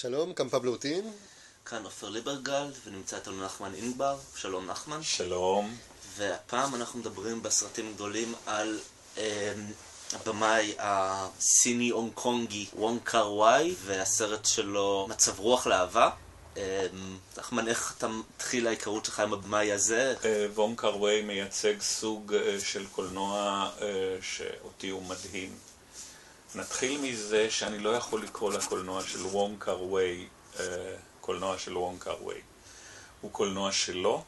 שלום, כאן פבלו אוטין. כאן עופר ליברגל, ונמצא איתנו נחמן אינגבר. שלום נחמן. שלום. והפעם אנחנו מדברים בסרטים גדולים על הבמאי הסיני הונג קונגי וונג קאר-וואי, והסרט שלו מצב רוח לאהבה. נחמן, איך אתה מתחיל ההיכרות שלך עם הבמאי הזה? וונג קאר-וואי מייצג סוג של קולנוע שאותי הוא מדהים. נתחיל מזה שאני לא יכול לקרוא לקולנוע של וונג קאר-וואי קולנוע של וונג קאר-וואי. הוא קולנוע שלו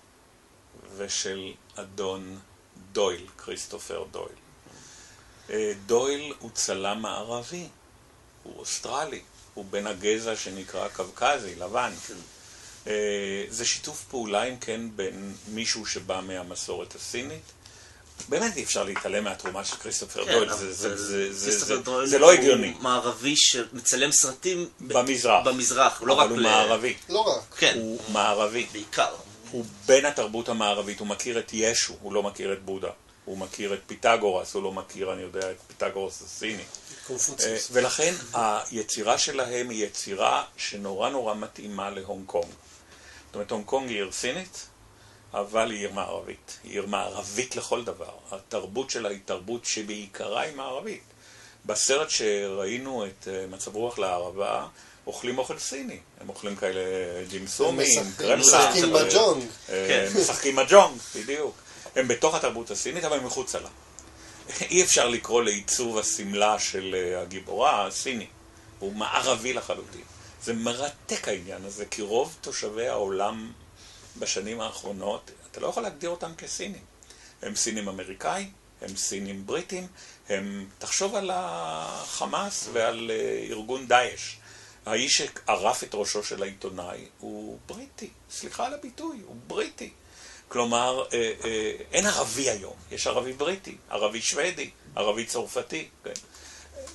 ושל אדון דויל, קריסטופר דויל. דויל הוא צלם מערבי, הוא אוסטרלי, הוא בן הגזע שנקרא קווקזי, לבן. זה שיתוף פעולה, אם כן, בין מישהו שבא מהמסורת הסינית. באמת אי אפשר להתעלם מהתרומה של קריסטופר דויל, זה לא הגיוני. הוא מערבי שמצלם סרטים במזרח, לא רק... אבל הוא מערבי. לא רק. הוא מערבי. בעיקר. הוא בין התרבות המערבית, הוא מכיר את ישו, הוא לא מכיר את בודה. הוא מכיר את פיתגורס, הוא לא מכיר, אני יודע, את פיתגורס הסיני. ולכן היצירה שלהם היא יצירה שנורא נורא מתאימה להונג קונג. זאת אומרת, הונג קונג היא עיר סינית, אבל היא עיר מערבית. היא עיר מערבית לכל דבר. התרבות שלה היא תרבות שבעיקרה היא מערבית. בסרט שראינו את מצב רוח לאהבה, אוכלים אוכל סיני. הם אוכלים כאלה ג'ימסומים, קרמסה. משחקים בג'ונג. משחקים בג'ונג, בדיוק. הם בתוך התרבות הסינית, אבל הם מחוץ עלה. אי אפשר לקרוא לעיצוב הסמלה של הגיבורה הסיני. הוא מערבי לחלוטין. זה מרתק העניין הזה, כי רוב תושבי העולם בשנים האחרונות, אתה לא יכול להגדיר אותם כסינים. הם סינים אמריקאים, הם סינים בריטים, תחשוב על החמאס ועל ארגון דאעש. האיש שערף את ראשו של העיתונאי הוא בריטי, סליחה על הביטוי, הוא בריטי. כלומר, אין ערבי היום, יש ערבי בריטי, ערבי שוודי, ערבי צרפתי, כן.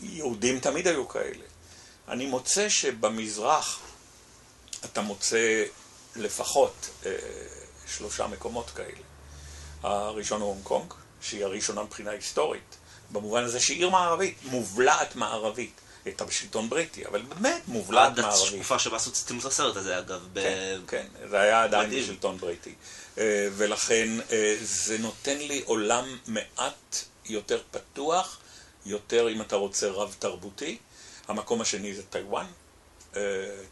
יהודים תמיד היו כאלה. אני מוצא שבמזרח אתה מוצא לפחות שלושה מקומות כאלה. הראשון הוא הונג קונג, שהיא הראשונה מבחינה היסטורית, במובן הזה שהיא עיר מערבית, מובלעת מערבית. הייתה בשלטון בריטי, אבל באמת מובלעת מערבית. עד התקופה שבה עשו צילומים לסרט הזה, אגב. כן, זה היה עדיין בשלטון בריטי. ולכן זה נותן לי עולם מעט יותר פתוח, יותר, אם אתה רוצה, רב תרבותי. המקום השני זה טיוואן.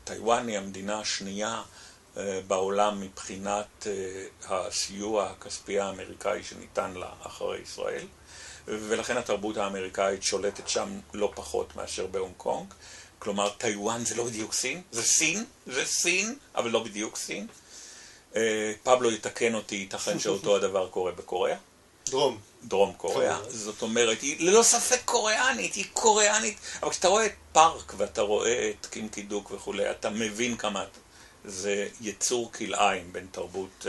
טיוואן היא המדינה השנייה בעולם מבחינת הסיוע הכספי האמריקאי שניתן לה אחרי ישראל. ולכן התרבות האמריקאית שולטת שם לא פחות מאשר בהונג קונג. כלומר, טיואן זה לא בדיוק סין, זה סין, זה סין, אבל לא בדיוק סין. פבלו יתקן אותי, ייתכן שאותו הדבר קורה בקוריאה. דרום קוריאה. זאת אומרת, היא ללא ספק קוריאנית, היא קוריאנית. אבל כשאתה רואה את פארק ואתה רואה את קים קידוק וכולי, אתה מבין כמה זה יצור כלאיים בין תרבות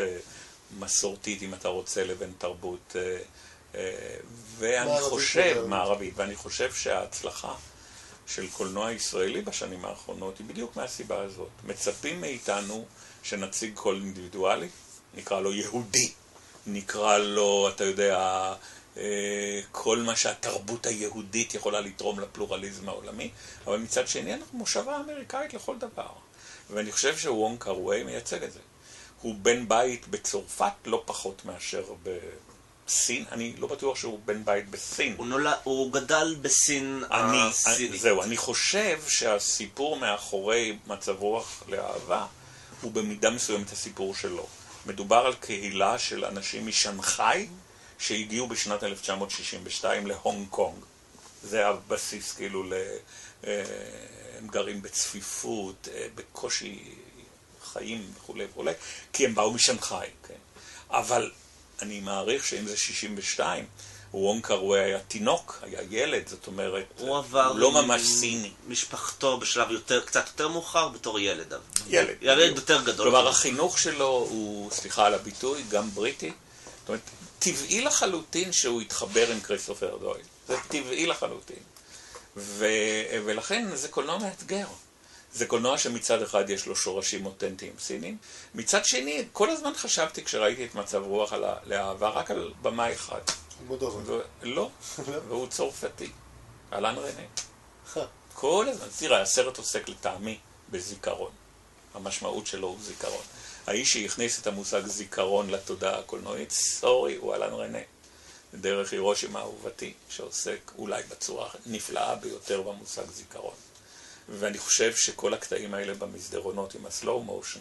מסורתית, אם אתה רוצה, לבין תרבות... ואני חושב שההצלחה של קולנוע ישראלי בשנים האחרונות היא בדיוק מהסיבה הזאת. מצפים מאיתנו שנציג קול אינדיבידואלי, נקרא לו יהודי, נקרא לו, אתה יודע, כל מה שהתרבות היהודית יכולה לתרום לפלורליזם העולמי, אבל מצד שני אנחנו מושבה אמריקאית לכל דבר, ואני חושב שוונג קאר-וואי מייצג את זה. הוא בן בית בצרפת לא פחות מאשר סין, אני לא בטוח שהוא בן בית בסין. הוא גדל בסין הסינית. זהו, אני חושב שהסיפור מאחורי מצב רוח לאהבה הוא במידה מסוימת הסיפור שלו. מדובר על קהילה של אנשים משנחאי שהגיעו בשנת 1962 להונג קונג. זה הבסיס, כאילו, הם גרים בצפיפות, בקושי חיים וכולי וכולי, כי הם באו משנחאי, כן. אבל אני מעריך שאם זה 62, וונג קאר-וואי היה תינוק, היה ילד, זאת אומרת, הוא לא ממש סיני. משפחתו בשלב קצת יותר מאוחר בתור ילד. ילד יותר גדול. כלומר, החינוך שלו הוא, סליחה על הביטוי, גם בריטי. זאת אומרת, טבעי לחלוטין שהוא התחבר עם קריסטופר דויל. זה טבעי לחלוטין. ולכן זה קולנוע מאתגר. זה קולנוע שמצד אחד יש לו שורשים אותנטיים סינים. מצד שני, כל הזמן חשבתי כשראיתי את מצב רוח לאהבה רק על במה אחד. לא, והוא צרפתי. אלן רנה. כל הזמן, תראה, הסרט עוסק לטעמי בזיכרון. המשמעות שלו הוא זיכרון. האיש שהכניס את המושג זיכרון לתודעה הקולנועית, סורי, הוא אלן רנה. דרך הירושמה אהובתי, שעוסק אולי בצורה נפלאה ביותר במושג זיכרון. ואני חושב שכל הקטעים האלה במסדרונות עם הסלואו מושן,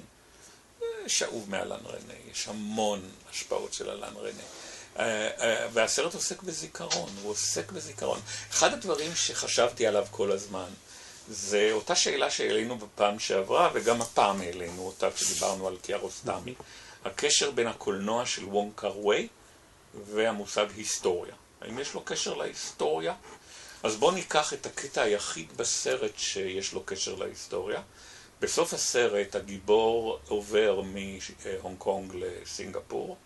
שאוב מאלן רנה, יש המון השפעות של אלן רנה. והסרט עוסק בזיכרון, הוא עוסק בזיכרון. אחד הדברים שחשבתי עליו כל הזמן, זה אותה שאלה שהעלינו בפעם שעברה, וגם הפעם העלינו אותה כשדיברנו על קיארוסטמי, הקשר בין הקולנוע של וונג קאר-וואי והמושג היסטוריה. האם יש לו קשר להיסטוריה? אז בואו ניקח את הקטע היחיד בסרט שיש לו קשר להיסטוריה. בסוף הסרט הגיבור עובר מהונג קונג לסינגפור,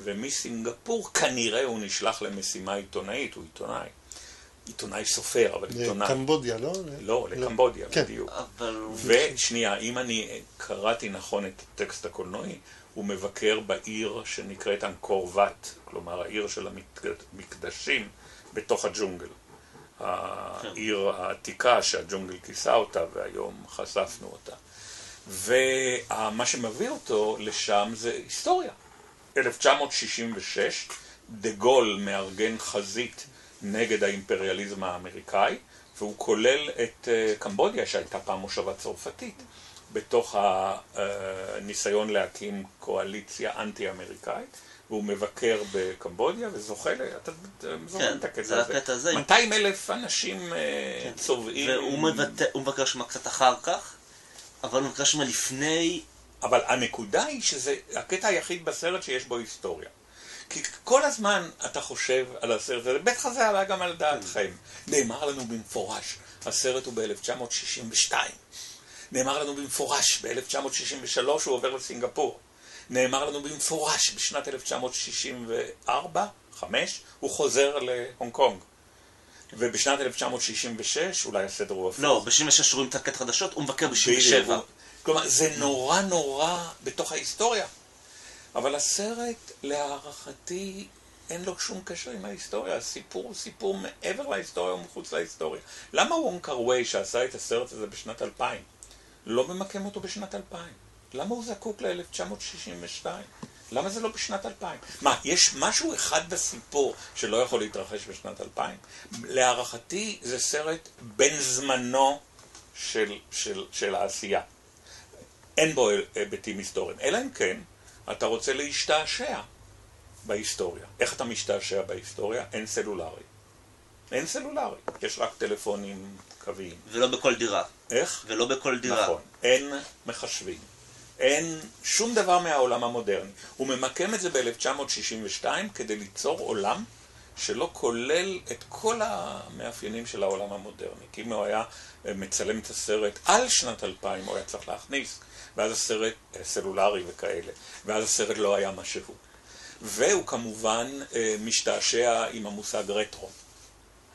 ומסינגפור כנראה הוא נשלח למשימה עיתונאית, הוא עיתונאי. עיתונאי סופר, אבל עיתונאי. לקמבודיה, לא? לא, לקמבודיה, בדיוק. ושנייה, אם אני קראתי נכון את הטקסט הקולנועי, הוא מבקר בעיר שנקראת אנקור וואט, כלומר העיר של המקדשים בתוך הג'ונגל. העיר העתיקה שהג'ונגל כיסה אותה והיום חשפנו אותה. ומה שמביא אותו לשם זה היסטוריה. 1966, דגול מארגן חזית נגד האימפריאליזם האמריקאי, והוא כולל את קמבודיה שהייתה פעם מושבה צרפתית, בתוך הניסיון להקים קואליציה אנטי-אמריקאית, והוא מבקר בקמבודיה וזוכה, אתה זוכר את הקטע הזה. 200,000 אנשים צובעים. והוא מבקר שמה קצת אחר כך, אבל הוא מבקר שמה לפני. אבל הנקודה היא שזה הקטע היחיד בסרט שיש בו היסטוריה. כי כל הזמן אתה חושב על הסרט הזה, בטח זה עלה גם על דעתכם. נאמר לנו במפורש, הסרט הוא ב-1962. נאמר לנו במפורש, ב-1963 הוא עובר לסינגפור. נאמר לנו במפורש, בשנת 1964, 5, הוא חוזר להונג קונג. ובשנת 1966, אולי הסדר הוא אפילו. לא, ב-66 רואים תקת חדשות, הוא מבקר ב-67. כלומר, זה נורא נורא בתוך ההיסטוריה. אבל הסרט, להערכתי, אין לו שום קשר עם ההיסטוריה. הסיפור הוא סיפור מעבר להיסטוריה ומחוץ להיסטוריה. למה וונג קאר-וואי שעשה את הסרט הזה בשנת 2000, לא ממקם אותו בשנת 2000? למה הוא זקוק ל-1962? למה זה לא בשנת 2000? מה, יש משהו אחד בסיפור שלא יכול להתרחש בשנת 2000? להערכתי, זה סרט בין זמנו של העשייה. אין בו היבטים היסטוריים, אלא אם כן, אתה רוצה להשתעשע בהיסטוריה. איך אתה משתעשע בהיסטוריה? אין סלולרי. אין סלולרי. יש רק טלפונים קוויים. ולא בכל דירה. איך? ולא בכל דירה. נכון. אין מחשבים. אין שום דבר מהעולם המודרני. הוא ממקם את זה ב-1962 כדי ליצור עולם שלא כולל את כל המאפיינים של העולם המודרני. כי אם הוא היה מצלם את הסרט על שנת 2000, הוא היה צריך להכניס. ואז הסרט סלולרי וכאלה, ואז הסרט לא היה משהו. והוא כמובן משתעשע עם המושג רטרו.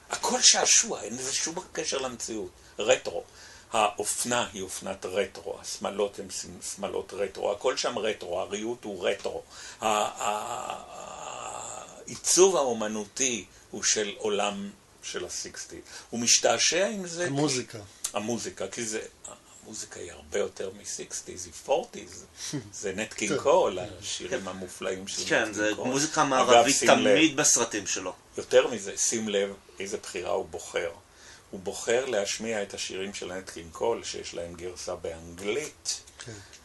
הכל שעשוע, אין איזה שום קשר למציאות. רטרו. האופנה היא אופנת רטרו, השמלות הן שמלות רטרו, הכל שם רטרו, הריהוט הוא רטרו. העיצוב האומנותי הוא של עולם של ה-60. הוא משתעשע עם זה. המוזיקה. המוזיקה, כי זה... המוזיקה היא הרבה יותר מ-60's, היא 40's. זה נט קינג קול, השירים המופלאים של נט קינג קול. כן, זה מוזיקה מערבית תמיד בסרטים שלו. יותר מזה, שים לב איזה בחירה הוא בוחר. הוא בוחר להשמיע את השירים של נט קינג קול, שיש להם גרסה באנגלית,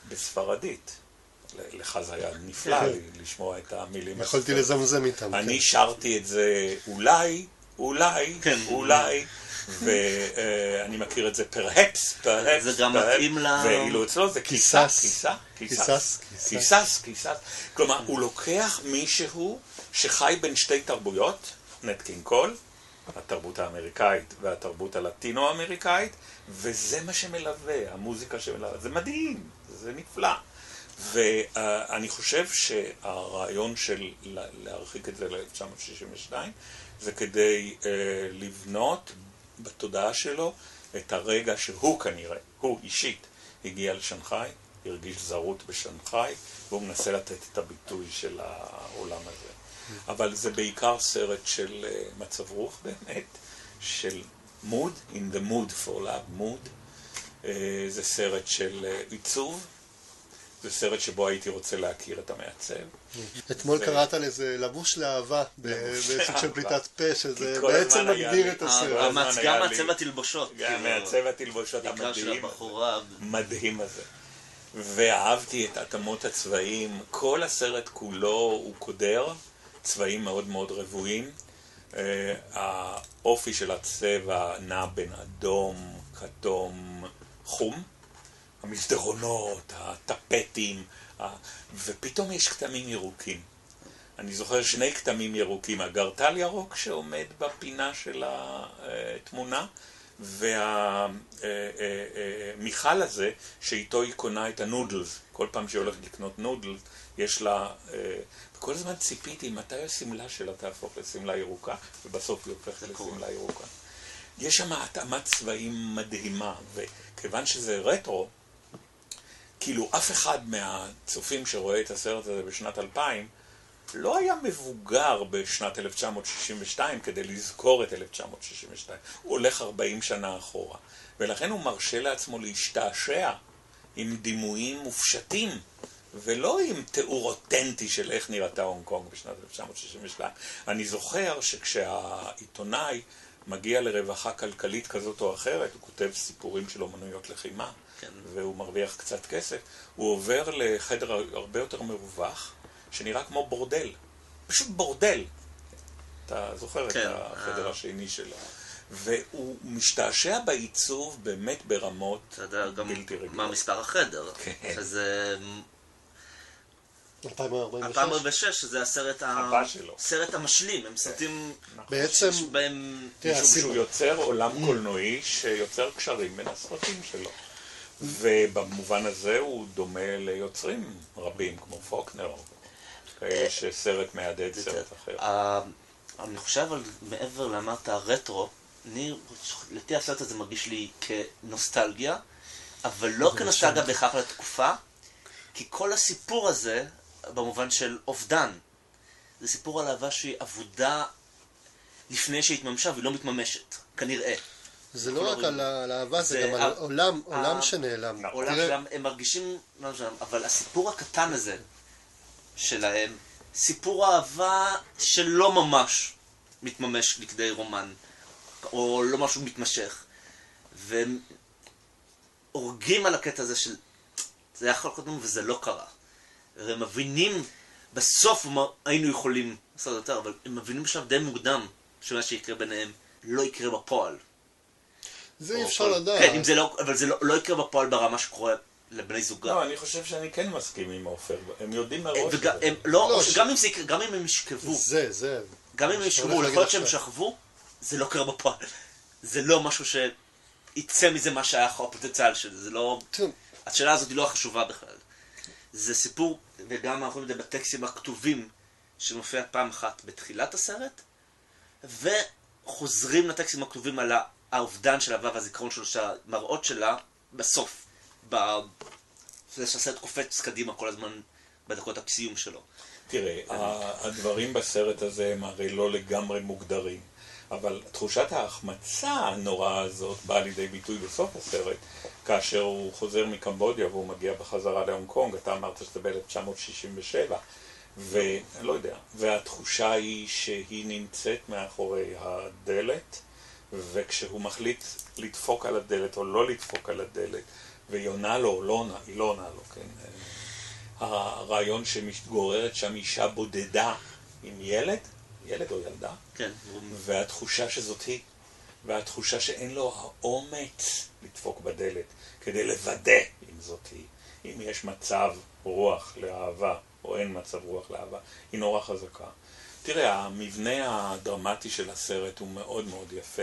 בספרדית. לך זה היה נפלא לשמוע את המילים. יכולתי לזמזם איתם. אני שרתי את זה אולי, אולי, אולי. ואני מכיר את זה פרהפס, זה גם מתאים לה... ואילו אצלו זה כיסס, כיסס, כיסס, כיסס, כיסס. כלומר, הוא לוקח מישהו שחי בין שתי תרבויות, נט קינג קול, התרבות האמריקאית והתרבות הלטינו-אמריקאית, וזה מה שמלווה, המוזיקה שמלווה. זה מדהים, זה נפלא. ואני חושב שהרעיון של להרחיק את זה ל-1962, זה כדי לבנות בתודעה שלו את הרגע שהוא כנראה, הוא אישית, הגיע לשנחאי, הרגיש זרות בשנחאי, והוא מנסה לתת את הביטוי של העולם הזה. אבל זה בעיקר סרט של מצב רוח באמת, של mood, in the mood for love, mood, זה סרט של עיצוב, זה סרט שבו הייתי רוצה להכיר את המעצב. אתמול קראת על איזה לבוש לאהבה, בעצם של פליטת פה, שזה בעצם מגדיר את הסרט. גם מעצב התלבושות. גם מעצב התלבושות המדהים הזה. ואהבתי את התאמות הצבעים, כל הסרט כולו הוא קודר, צבעים מאוד מאוד רבועים. האופי של הצבע נע בין אדום, כתום, חום. המסדרונות, הטפטים, ופתאום יש כתמים ירוקים. אני זוכר שני כתמים ירוקים, הגרטל ירוק שעומד בפינה של התמונה, והמיכל הזה שאיתו היא קונה את הנודלס. כל פעם שהיא הולכת לקנות נודלס, יש לה... כל הזמן ציפיתי מתי השמלה שלה תהפוך לשמלה ירוקה, ובסוף היא הופכת לשמלה ירוקה. יש שם התאמת צבעים מדהימה, וכיוון שזה רטרו, כאילו אף אחד מהצופים שרואה את הסרט הזה בשנת 2000 לא היה מבוגר בשנת 1962 כדי לזכור את 1962. הוא הולך 40 שנה אחורה, ולכן הוא מרשה לעצמו להשתעשע עם דימויים מופשטים, ולא עם תיאור אותנטי של איך נראתה הונג קונג בשנת 1962. אני זוכר שכשהעיתונאי מגיע לרווחה כלכלית כזאת או אחרת, הוא כותב סיפורים של אומנויות לחימה, והוא מרוויח קצת כסף, הוא עובר לחדר הרבה יותר מרווח, שנראה כמו בורדל. פשוט בורדל. אתה זוכר את החדר השני שלו. והוא משתעשע בעיצוב באמת ברמות בלתי רגילות. מה מספר החדר? כן. שזה... 2046, זה הסרט המשלים, הם סרטים שיש בהם... שהוא יוצר עולם קולנועי שיוצר קשרים בין הסרטים שלו. ובמובן הזה הוא דומה ליוצרים רבים, כמו פוקנר, כאלה שסרט מהדהד סרט אחר. אני חושב על מעבר לאמרת הרטרו, לדעתי הסרט הזה מרגיש לי כנוסטלגיה, אבל לא כנוסטלגיה בהכרח לתקופה, כי כל הסיפור הזה, במובן של אובדן. זה סיפור על אהבה שהיא עבודה לפני שהתממשה והיא לא מתממשת, כנראה. זה לא רק על האהבה, זה גם על עולם שנעלם. עולם שלהם, הם מרגישים... אבל הסיפור הקטן הזה שלהם, סיפור אהבה שלא ממש מתממש לכדי רומן, או לא משהו מתמשך. והם הורגים על הקטע הזה של... זה היה חלק קודם וזה לא קרה. הם מבינים, בסוף היינו יכולים לעשות יותר, אבל הם מבינים בשלב די מוקדם שמה שיקרה ביניהם לא יקרה בפועל. זה אי אפשר לדעת. כן, אבל זה לא יקרה בפועל ברמה שקורה לבני זוגה. לא, אני חושב שאני כן מסכים עם עופר, הם יודעים מראש. לא, גם אם הם ישכבו. זה. גם אם הם ישכבו, לכל שהם שכבו, זה לא קרה בפועל. זה לא משהו שיצא מזה מה שהיה הפוטנציאל של זה, זה לא... השאלה הזאת היא לא החשובה בכלל. זה סיפור, וגם אנחנו יודעים בטקסטים הכתובים שמופיע פעם אחת בתחילת הסרט, וחוזרים לטקסטים הכתובים על האובדן של אהבה והזיכרון שלו, שהמראות שלה בסוף, זה שהסרט קופץ קדימה כל הזמן בדקות הסיום שלו. תראה, הדברים בסרט הזה הם הרי לא לגמרי מוגדרים, אבל תחושת ההחמצה הנוראה הזאת באה לידי ביטוי בסוף הסרט, כאשר הוא חוזר מקמבודיה והוא מגיע בחזרה להונג קונג. אתה אמרת שזה ב-1967, ולא יודע, והתחושה היא שהיא נמצאת מאחורי הדלת, וכשהוא מחליט לדפוק על הדלת או לא לדפוק על הדלת, והיא עונה לו או לא עונה, היא לא עונה לו, כן? הרעיון שמתגוררת שם אישה בודדה עם ילד או ילדה, כן. והתחושה שזאת היא, והתחושה שאין לו האומץ לדפוק בדלת, כדי לוודא אם זאת היא, אם יש מצב רוח לאהבה או אין מצב רוח לאהבה, היא נורא חזקה. תראה, המבנה הדרמטי של הסרט הוא מאוד מאוד יפה.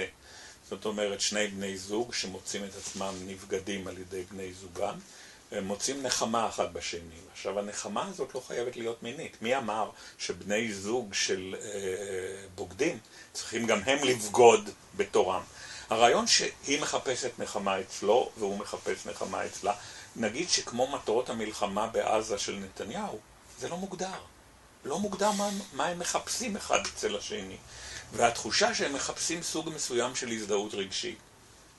זאת אומרת, שני בני זוג שמוצאים את עצמם נבגדים על ידי בני זוגם, מוצאים נחמה אחת בשני. עכשיו, הנחמה הזאת לא חייבת להיות מינית. מי אמר שבני זוג של בוגדים צריכים גם הם לבגוד בתורם? הרעיון שהיא מחפשת נחמה אצלו והוא מחפש נחמה אצלה, נגיד שכמו מטרות המלחמה בעזה של נתניהו, זה לא מוגדר. לא מוגדר מה הם מחפשים אחד אצל השני. והתחושה שהם מחפשים סוג מסוים של הזדהות רגשית.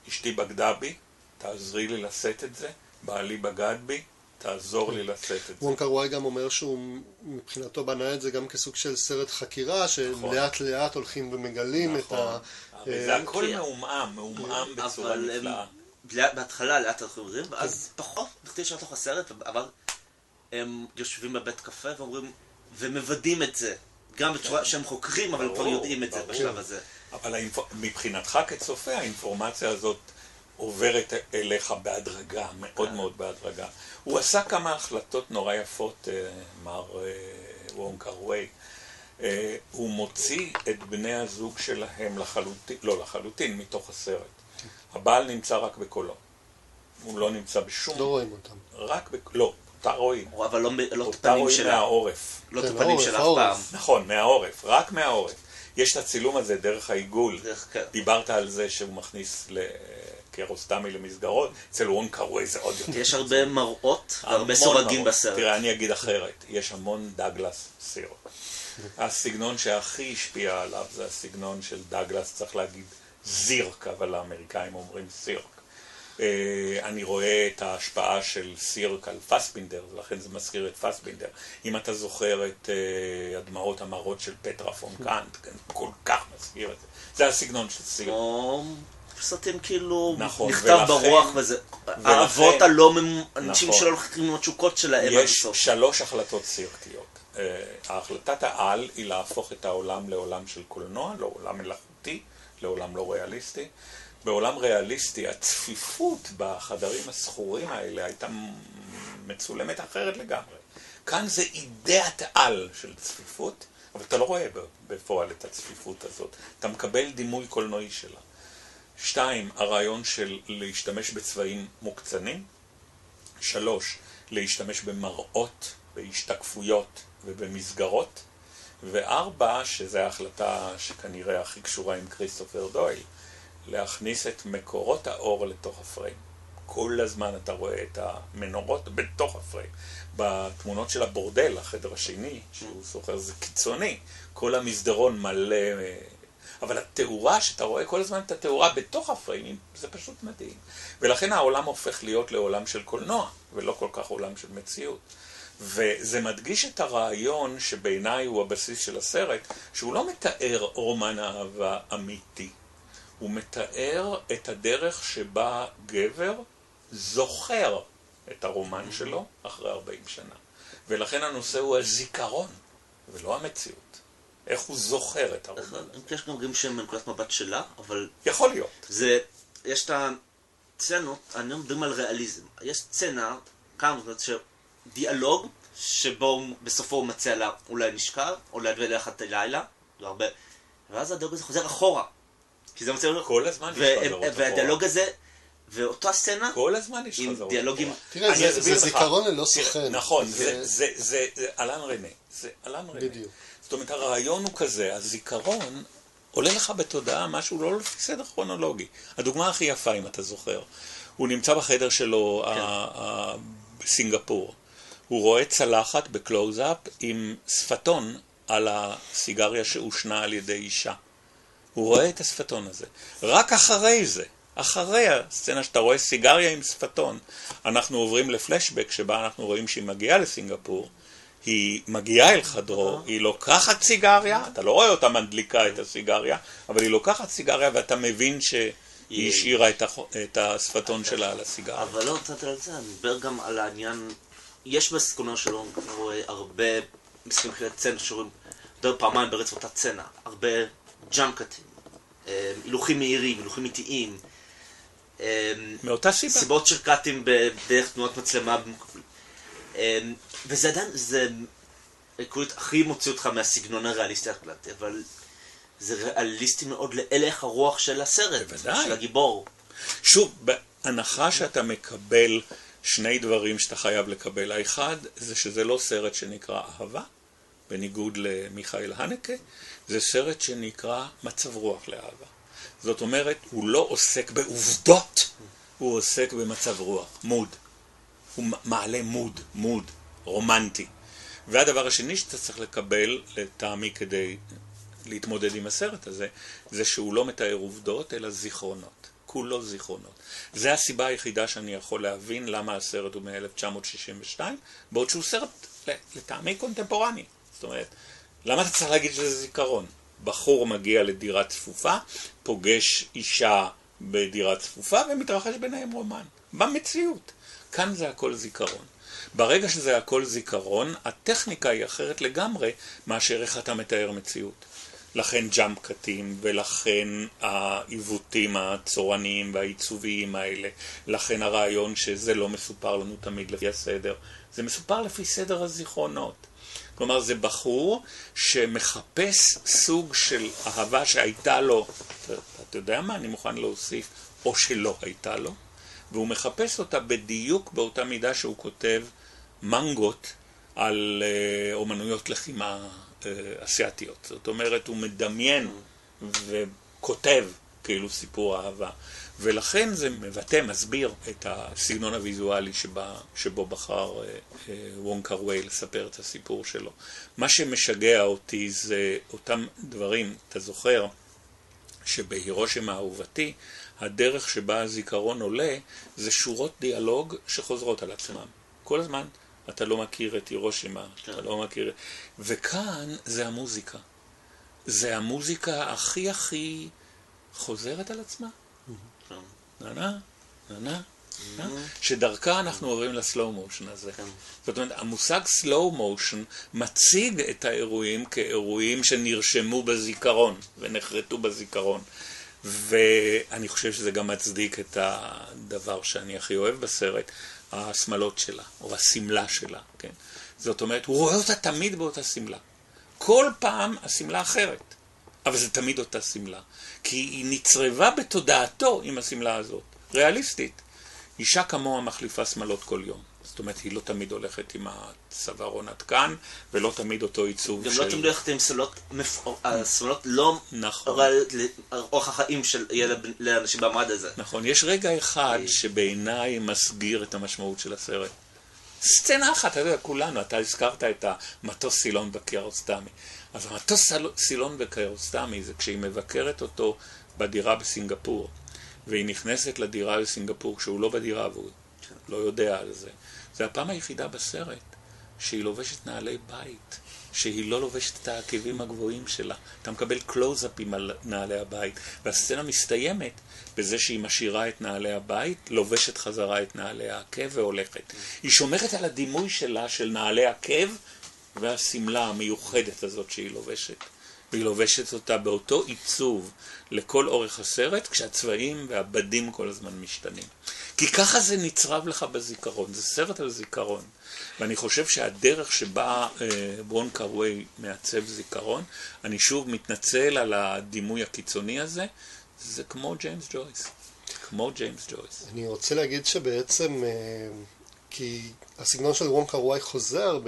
אשתי בגדה בי, תעזרי לי לשאת את זה, בעלי בגד בי, תעזור לי לשאת את זה. וונג קאר-וואי גם אומר שהוא מבחינתו בנה את זה גם כסוג של סרט חקירה, שלאט לאט הולכים ומגלים את ה... זה הכל מעומעם, מעומעם בצורה נפלאה. בהתחלה לאט הולכים ומגלים, ואז פחות נכתיב שם תוך הסרט, אבל הם יושבים בבית קפה ואומרים, ומבדים את זה. גם בצורה שהם חוקרים, אבל כבר יודעים את זה בשלב הזה. אבל מבחינתך כצופה, האינפורמציה הזאת עוברת אליך בהדרגה, מאוד מאוד בהדרגה. הוא עשה כמה החלטות נורא יפות, מר וונג קאר-וואי. הוא מוציא את בני הזוג שלהם לחלוטין, לא לחלוטין, מתוך הסרט. הבעל נמצא רק בקולו. הוא לא נמצא בשום... לא רואים אותם. רק בקולו. לא. אותה רואים. אבל לא את הפנים שלה. מהעורף. לא את הפנים שלה אף פעם. נכון, מהעורף. רק מהעורף. יש את הצילום הזה דרך העיגול. דיברת על זה שהוא מכניס קרוסטמי למסגרות. אצל וונג קאר-וואי זה עוד יותר. יש הרבה מראות והרבה סורגים בסרט. תראה, אני אגיד אחרת. יש המון דאגלס סירק. הסגנון שהכי השפיע עליו זה הסגנון של דאגלס, צריך להגיד זירק, אבל האמריקאים אומרים סירק. אני רואה את ההשפעה של סירק על פסבינדר, ולכן זה מזכיר את פסבינדר. אם אתה זוכר את הדמעות המרות של פטרה פון קאנט, כל כך מזכיר את זה. זה הסגנון של סירק. סרטים כאילו נכתב ברוח וזה, האבות הלא, אנשים שלא הולכים עם התשוקות שלהם. יש שלוש החלטות סירקיות. ההחלטת העל היא להפוך את העולם לעולם של קולנוע, לעולם מלאכותי, לעולם לא ריאליסטי. בעולם ריאליסטי, הצפיפות בחדרים הסחורים האלה הייתה מצולמת אחרת לגמרי. כאן זה אידאת על של צפיפות, אבל אתה לא רואה בפועל את הצפיפות הזאת. אתה מקבל דימוי קולנועי שלה. שתיים, הרעיון של להשתמש בצבעים מוקצנים. שלוש, להשתמש במראות, בהשתקפויות ובמסגרות. וארבע, שזו ההחלטה שכנראה הכי קשורה עם קריסטופר דויל, להכניס את מקורות האור לתוך הפריים. כל הזמן אתה רואה את המנורות בתוך הפריים. בתמונות של הבורדל, החדר השני, שהוא סוחר, זה קיצוני. כל המסדרון מלא, אבל התאורה שאתה רואה כל הזמן, את התאורה בתוך הפריים, זה פשוט מדהים. ולכן העולם הופך להיות לעולם של קולנוע, ולא כל כך עולם של מציאות. וזה מדגיש את הרעיון שבעיניי הוא הבסיס של הסרט, שהוא לא מתאר רומן אהבה אמיתי. הוא מתאר את הדרך שבה גבר זוכר את הרומן שלו אחרי 40 שנה. ולכן הנושא הוא הזיכרון, ולא המציאות. איך הוא זוכר את הרומן הזה. יש גם רגעים שהם מנקודת מבט שלה, אבל... יכול להיות. זה... יש את הסצנות, אני מדברים על ריאליזם. יש סצנה, כמה זאת אומרת, שדיאלוג, שבו בסופו הוא מצא לה אולי נשכר, אולי ולכת לילה, לא הרבה. ואז הדיאלוג הזה חוזר אחורה. כי זה מצליח... כל הזמן יש חזרות אחורה. והדיאלוג הזה, ואותה סצנה... כל הזמן יש חזרות אחורה. עם דיאלוגים... תראה, זה זיכרון ללא סוכן. נכון, זה אלן רנה. זה אלן רנה. בדיוק. זאת אומרת, הרעיון הוא כזה, הזיכרון עולה לך בתודעה משהו לא לפי סדר כרונולוגי. הדוגמה הכי יפה, אם אתה זוכר, הוא נמצא בחדר שלו בסינגפור. הוא רואה צלחת בקלוז-אפ עם שפתון על הסיגריה שהושנה על ידי אישה. הוא רואה את השפתון הזה. רק אחרי זה, אחרי הסצנה שאתה רואה סיגריה עם שפתון, אנחנו עוברים לפלשבק שבה אנחנו רואים שהיא מגיעה לסינגפור, היא מגיעה אל חדרו, היא לוקחת סיגריה, אתה לא רואה אותה מדליקה את הסיגריה, אבל היא לוקחת סיגריה ואתה מבין שהיא השאירה את השפתון שלה על הסיגריה. אבל לא נתת על זה, אני מדבר גם על העניין, יש בסקונה שלו הרבה, מסכים לצנה שרואים, יותר פעמיים ברצף אותה צנה, הרבה... ג'אנקטים, הילוכים מהירים, הילוכים איטיים, מאותה סיבה. סיבות שרקטים בדרך תנועת מצלמה, וזה עדיין, זה עקורית הכי מוציא אותך מהסגנון הריאליסטי הקלטי, אבל זה ריאליסטי מאוד להלך הרוח של הסרט, בוודאי. של הגיבור. שוב, בהנחה שאתה מקבל שני דברים שאתה חייב לקבל, האחד זה שזה לא סרט שנקרא אהבה, בניגוד למיכאל הנקה, זה סרט שנקרא מצב רוח לאהבה. זאת אומרת, הוא לא עוסק בעובדות, הוא עוסק במצב רוח, מוד. הוא מעלה מוד, מוד, רומנטי. והדבר השני שאתה צריך לקבל, לטעמי כדי להתמודד עם הסרט הזה, זה שהוא לא מתאר עובדות, אלא זיכרונות. כולו זיכרונות. זה הסיבה היחידה שאני יכול להבין למה הסרט הוא מ-1962, בעוד שהוא סרט לטעמי קונטמפורני. זאת אומרת, למה אתה צריך להגיד שזה זיכרון? בחור מגיע לדירה צפופה, פוגש אישה בדירה צפופה ומתרחש ביניהם רומן. במציאות. כאן זה הכל זיכרון. ברגע שזה הכל זיכרון, הטכניקה היא אחרת לגמרי מאשר איך אתה מתאר מציאות. לכן ג'אמפ קטים, ולכן העיוותים הצורניים והעיצוביים האלה, לכן הרעיון שזה לא מסופר לנו תמיד לפי הסדר, זה מסופר לפי סדר הזיכרונות. כלומר, זה בחור שמחפש סוג של אהבה שהייתה לו, אתה יודע מה, אני מוכן להוסיף, או שלא הייתה לו, והוא מחפש אותה בדיוק באותה מידה שהוא כותב מנגות על אומנויות לחימה אסיאטיות. זאת אומרת, הוא מדמיין וכותב כאילו סיפור אהבה. ולכן זה מבטא, מסביר את הסגנון הוויזואלי שבו בחר וונג קאר-וואי לספר את הסיפור שלו. מה שמשגע אותי זה אותם דברים, אתה זוכר, שבהירושם האהובתי, הדרך שבה הזיכרון עולה זה שורות דיאלוג שחוזרות על עצמם. כל הזמן אתה לא מכיר את הירושימה, אתה לא מכיר... וכאן זה המוזיקה. זה המוזיקה הכי הכי חוזרת על עצמה. ננה, ננה, ננה, שדרכה אנחנו עוברים לסלואו מושן הזה. זאת אומרת, המושג סלואו מושן מציג את האירועים כאירועים שנרשמו בזיכרון ונחרטו בזיכרון. ואני חושב שזה גם מצדיק את הדבר שאני הכי אוהב בסרט, הסמלות שלה, או הסמלה שלה, כן? זאת אומרת, הוא רואה אותה תמיד באותה סמלה. כל פעם הסמלה אחרת, אבל זה תמיד אותה סמלה. כי היא נצרבה בתודעתו עם הסמלה הזאת, ריאליסטית. אישה כמוה מחליפה סמלות כל יום. זאת אומרת, היא לא תמיד הולכת עם הצווארון עד כאן, ולא תמיד אותו עיצוב של... גם לא תמיד הולכת עם סמלות, סמלות לא... נכון. לאורח החיים של לאנשים במעמד הזה. נכון, יש רגע אחד שבעיניי מסגיר את המשמעות של הסרט. סצנה אחת, אתה יודע, כולנו, אתה הזכרת את המטוס סילון בקיארוסטמי. אז המטוס סילון בקיארוסטמי זה כשהיא מבקרת אותו בדירה בסינגפור, והיא נכנסת לדירה בסינגפור כשהוא לא בדירה והוא לא יודע על זה. זה הפעם היחידה בסרט שהיא לובשת נעלי בית, שהיא לא לובשת את העקבים הגבוהים שלה. אתה מקבל קלוז-אפים על נעלי הבית, והסצנה מסתיימת בזה שהיא משאירה את נעלי הבית, לובשת חזרה את נעלי העקב והולכת. היא שומרת על הדימוי שלה של נעלי עקב והסמלה המיוחדת הזאת שהיא לובשת. והיא לובשת אותה באותו עיצוב לכל אורך הסרט, כשהצבעים והבדים כל הזמן משתנים. כי ככה זה נצרב לך בזיכרון, זה סרט על זיכרון. ואני חושב שהדרך שבה וונג קאר-וואי מעצב זיכרון, אני שוב מתנצל על הדימוי הקיצוני הזה, זה כמו ג'יימס ג'ויס. כמו ג'יימס ג'ויס. אני רוצה להגיד שבעצם, כי הסגנון של וונג קאר-וואי חוזר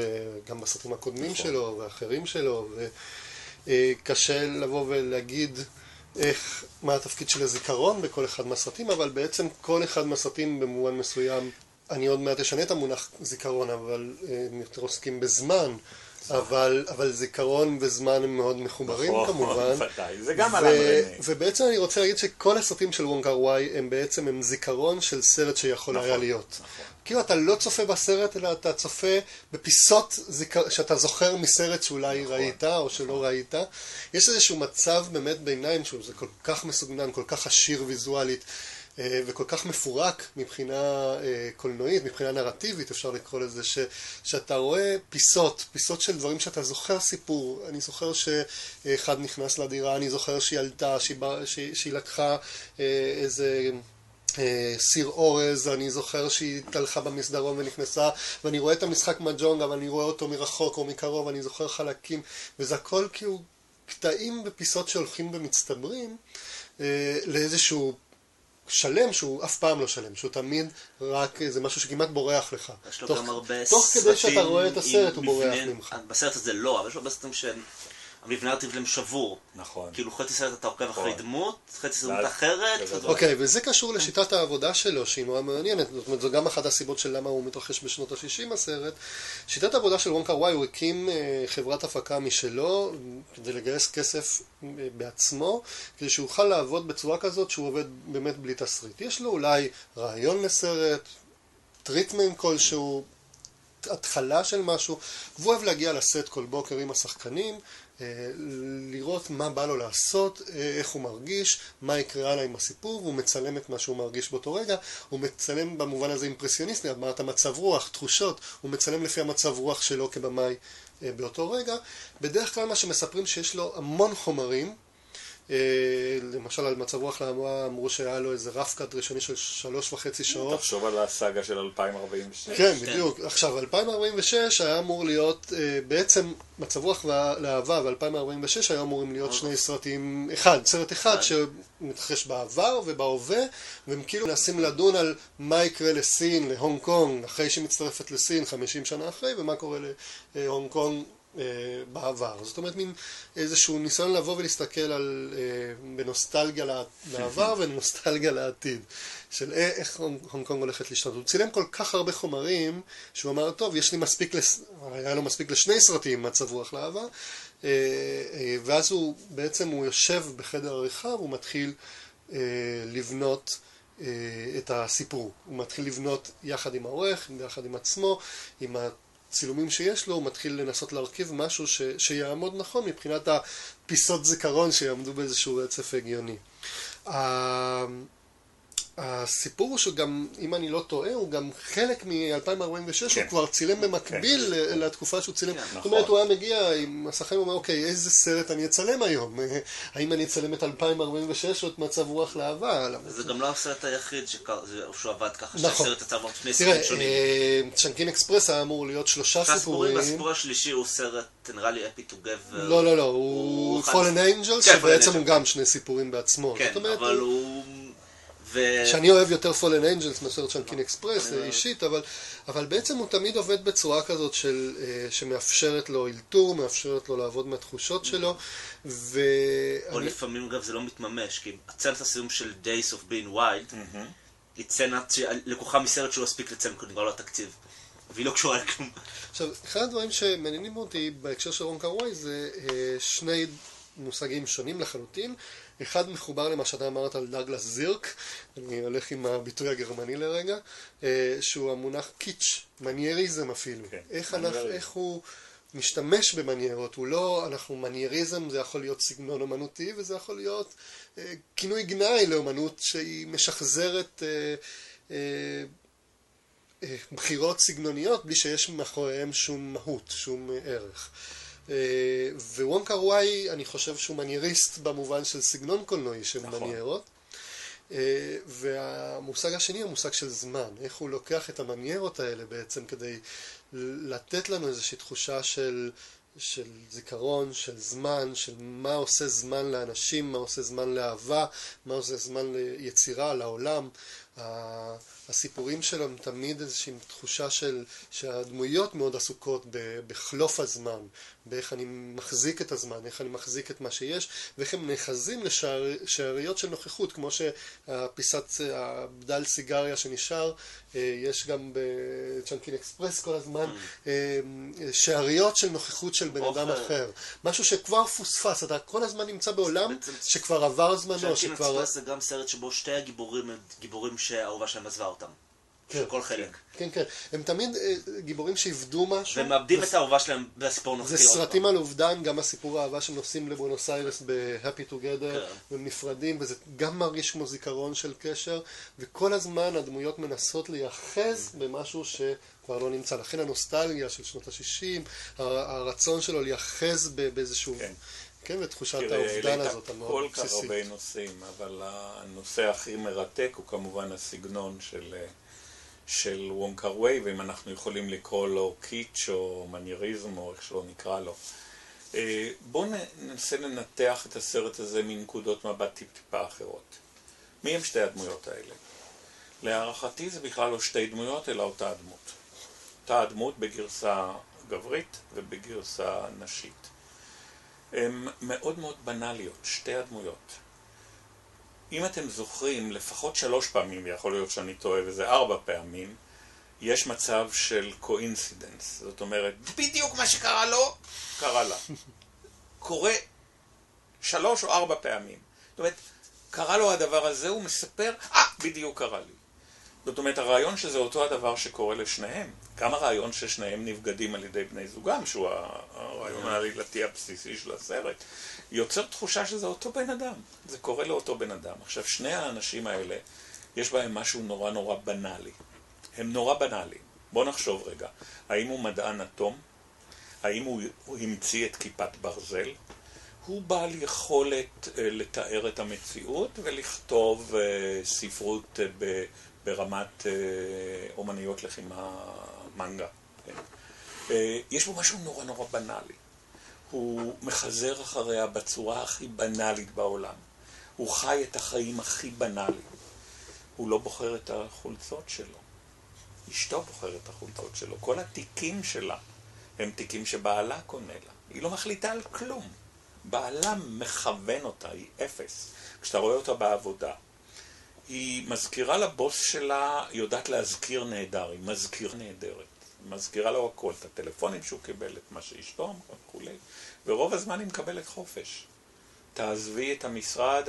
גם בסרטים הקודמים שלו ואחרים שלו, קשה לבוא ולהגיד איך, מה התפקיד של הזיכרון בכל אחד מהסרטים, אבל בעצם כל אחד מהסרטים במובן מסוים, אני עוד מעט אשנה את המונח זיכרון, אבל יותר עוסקים בזמן, אבל זיכרון וזמן הם מאוד מחוברים כמובן. זה גם על המרני. ובעצם אני רוצה להגיד שכל הסרטים של וונג קאר-וואי הם בעצם הם זיכרון של סרט שיכול היה להיות. כאילו אתה לא צופה בסרט, אלא אתה צופה בפיסות שאתה זוכר מסרט שאולי ראית או שלא ראית. יש איזשהו מצב באמת בעיניים שהוא כל כך מסוגנן, כל כך עשיר ויזואלית, וכל כך מפורק מבחינה קולנועית, מבחינה נרטיבית, אפשר לקרוא לזה, שאתה רואה פיסות של דברים שאתה זוכר סיפור. אני זוכר שאחד נכנס לדירה, אני זוכר שהיא עלתה, שהיא לקחה איזה... סיר אורז, אני זוכר שהיא תלכה במסדרון ונכנסה, ואני רואה את המשחק מג'ונגה, ואני רואה אותו מרחוק או מקרוב, אני זוכר חלקים, וזה הכל כאילו קטעים ופיסות שהולכים ומצטברים לאיזשהו שלם שהוא אף פעם לא שלם, שהוא תמיד רק איזה משהו שכמעט בורח לך. יש לו גם הרבה סרטים עם מבנה. תוך כדי שאתה רואה את הסרט הוא בורח ממך. בסרט הזה לא, אבל יש לו הרבה סרטים המבנרטיב להם שבור. נכון. כאילו חצי סרט אתה עוקב אחרי דמות, חצי סרט אחרת. אוקיי, וזה קשור לשיטת העבודה שלו, שהיא מאוד מעניינת. זאת אומרת, זו גם אחת הסיבות של למה הוא מתרחש בשנות ה-60 הסרט. שיטת העבודה של וונג קאר-וואי, הוא הקים חברת הפקה משלו, כדי לגייס כסף בעצמו, כדי שהוא יוכל לעבוד בצורה כזאת שהוא עובד באמת בלי תסריט. יש לו אולי רעיון לסרט, טריטמנט כלשהו, התחלה של משהו, והוא אוהב להגיע לסט כל בוקר עם השחקנים, לראות מה בא לו לעשות, איך הוא מרגיש, מה יקרה עליי עם הסיפור, והוא מצלם את מה שהוא מרגיש באותו רגע. הוא מצלם במובן הזה אימפרסיוניסטי, מה אתה מצב רוח, תחושות, הוא מצלם לפי המצב רוח שלו כבמאי באותו רגע. בדרך כלל מה שמספרים שיש לו המון חומרים, למשל על מצב רוח לאהבה אמרו שהיה לו איזה רף קאט ראשוני של 3.5 שעות. תחשוב על הסאגה של 2046. כן, בדיוק. עכשיו, 2046 היה אמור להיות, בעצם מצב רוח לאהבה ו-2046 היה אמורים להיות שני סרטים, סרט אחד שמתרחש בעבר ובהווה, והם כאילו מנסים לדון על מה יקרה לסין, להונג קונג, אחרי שמצטרפת לסין 50 שנה אחרי, ומה קורה להונג קונג בעבר. זאת אומרת, מין איזשהו ניסיון לבוא ולהסתכל על בנוסטלגיה לעבר ונוסטלגיה לעתיד, של איך הונג קונג הולכת להשתנות. הוא צילם כל כך הרבה חומרים שהוא אמר, טוב, יש לי מספיק, היה לו מספיק לשני סרטים מצב רוח לאהבה, ואז הוא בעצם יושב בחדר עריכה והוא מתחיל לבנות את הסיפור. הוא מתחיל לבנות יחד עם העורך, יחד עם עצמו, עם צילומים שיש לו, הוא מתחיל לנסות להרכיב משהו שיעמוד נכון מבחינת הפיסות זיכרון שיעמדו באיזשהו רצף הגיוני. הסיפור שגם, אם אני לא טועה, הוא גם חלק מ-2046, הוא כבר צילם במקביל לתקופה שהוא צילם. זאת אומרת, הוא היה מגיע עם השחקנים ואומר, אוקיי, איזה סרט אני אצלם היום? האם אני אצלם את 2046 או את מצב רוח לאהבה? זה גם לא הסרט היחיד שהוא עבד ככה, שהסרט יצא כבר שני סרטים שונים. צ'ונגקינג אקספרס היה אמור להיות 3 סיפורים. הסיפור השלישי הוא סרט, נראה לי, אפי טו גבר. לא, הוא Fallen Angels, שבעצם הוא גם 2 סיפורים בעצמו. כן, אבל הוא שאני אוהב יותר Fallen Angels מאשר צ'ונגקינג אקספרס אישית, אבל בעצם הוא תמיד עובד בצורה כזאת שמאפשרת לו אלתור, מאפשרת לו לעבוד מהתחושות שלו. או לפעמים גם זה לא מתממש, כי הצנת הסיום של Days of Being Wild היא צנת לקוחה מסרט שהוא הספיק לצלם, כי נגמר לו התקציב, והיא לא קשורה לכלום. עכשיו, אחד הדברים שמעניינים אותי בהקשר של וונג קאר-וואי זה שני מושגים שונים לחלוטין. אחד מחובר למה שאתה אמרת על דאגלס סירק, אני הולך עם הביטוי הגרמני לרגע, שהוא המונח קיץ', מנייריזם אפילו. איך הוא משתמש במניירות, הוא לא, מנייריזם זה יכול להיות סגנון אמנותי, וזה יכול להיות כינוי גנאי לאמנות שהיא משחזרת בחירות סגנוניות בלי שיש מאחוריהם שום מהות, שום ערך. ווונג קאר-וואי, אני חושב שהוא מנייריסט במובן של סגנון קולנועי של מניירות. והמושג השני הוא המושג של זמן, איך הוא לוקח את המניירות האלה בעצם כדי לתת לנו איזושהי תחושה של זיכרון, של זמן, של מה עושה זמן לאנשים, מה עושה זמן לאהבה, מה עושה זמן ליצירה, לעולם. הסיפורים שלו הם תמיד איזושהי תחושה שהדמויות מאוד עסוקות בחלוף הזמן, באיך אני מחזיק את הזמן, איך אני מחזיק את מה שיש, ואיך הם נאחזים לשאריות של נוכחות, כמו שהפיסת הבדל סיגריה שנשאר, יש גם בצ'ונגקינג אקספרס כל הזמן, שאריות של נוכחות של בן אדם אחר. משהו שכבר פוספס, אתה כל הזמן נמצא בעולם שכבר עבר זמנו. צ'ונגקינג אקספרס זה גם סרט שבו שתי הגיבורים הם גיבורים שהאהובה שלהם עזבה אותם. כל חלק. כן. הם תמיד גיבורים שעבדו משהו. והם מאבדים את האהובה שלהם בסיפור נופתיות. זה סרטים על אובדן, גם הסיפור האהבה שהם נוסעים לבונוס איירס ב-Happy Together, והם נפרדים, וזה גם מרגיש כמו זיכרון של קשר, וכל הזמן הדמויות מנסות לייחז במשהו שכבר לא נמצא. לכן הנוסטלגיה של שנות ה-60, הרצון שלו לייחז באיזשהו, כן, ותחושת האובדן הזאת המאוד בסיסית. כל כך הרבה נושאים, אבל הנושא הכי מרתק הוא כמובן הסגנון של וונג קאר-וואי, ואם אנחנו יכולים לקרוא לו קיץ' או מנייריזם או איך שלא נקרא לו. בואו ננסה לנתח את הסרט הזה מנקודות מבט טיפה אחרות. מי הם שתי הדמויות האלה? להערכתי זה בכלל לא שתי דמויות, אלא אותה הדמות. אותה הדמות בגרסה גברית ובגרסה נשית. הן מאוד מאוד בנליות, שתי הדמויות. אם אתם זוכרים, לפחות 3 פעמים, יכול להיות שאני טועה, וזה 4 פעמים, יש מצב של קואינסידנס. זאת אומרת, בדיוק מה שקרה לו, קרה לה. קורה 3 או 4 פעמים. זאת אומרת, קרה לו הדבר הזה, הוא מספר, בדיוק קרה לי. זאת אומרת, הרעיון שזה אותו הדבר שקורה לשניהם. גם הרעיון ששניהם נבגדים על ידי בני זוגם, שהוא הרעיון העלילתי הבסיסי של הסרט, יוצר תחושה שזה אותו בן אדם. זה קורה לאותו בן אדם. עכשיו, שני האנשים האלה, יש בהם משהו נורא נורא בנאלי. הם נורא בנאליים. בואו נחשוב רגע. האם הוא מדען אטום? האם הוא המציא את כיפת ברזל? הוא בעל יכולת לתאר את המציאות ולכתוב ספרות ברמת אומניות לחימה מנגה. יש בו משהו נורא נורא בנאלי. הוא מחזר אחריה בצורה הכי בנאלית בעולם. הוא חי את החיים הכי בנאליים. הוא לא בוחר את החולצות שלו. אשתו בוחרת את החולצות שלו. כל התיקים שלה הם תיקים שבעלה קונה לה. היא לא מחליטה על כלום. בעלה מכוון אותה, היא 0. כשאתה רואה אותה בעבודה, היא מזכירה לבוס שלה, היא יודעת להזכיר נהדר, היא נהדרת. היא מזכירה לו הכל, את הטלפונים שהוא קיבל, את מה שאשתו אמרה וכו'. ורוב הזמן היא מקבלת חופש. תעזבי את המשרד,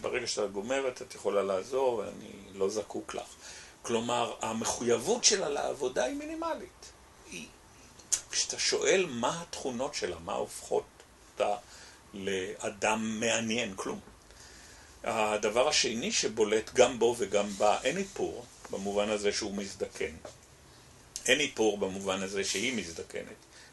ברגע שאתה גומרת, את יכולה לעזור, ואני לא זקוק לך. כלומר, המחויבות שלה לעבודה היא מינימלית. כשאתה שואל מה התכונות שלה, מה הופכות אותה לאדם מעניין, כלום. הדבר השני שבולט גם בו וגם בה, אין איפור במובן הזה שהוא מזדקן. אין איפור במובן הזה שהיא מזדקנת.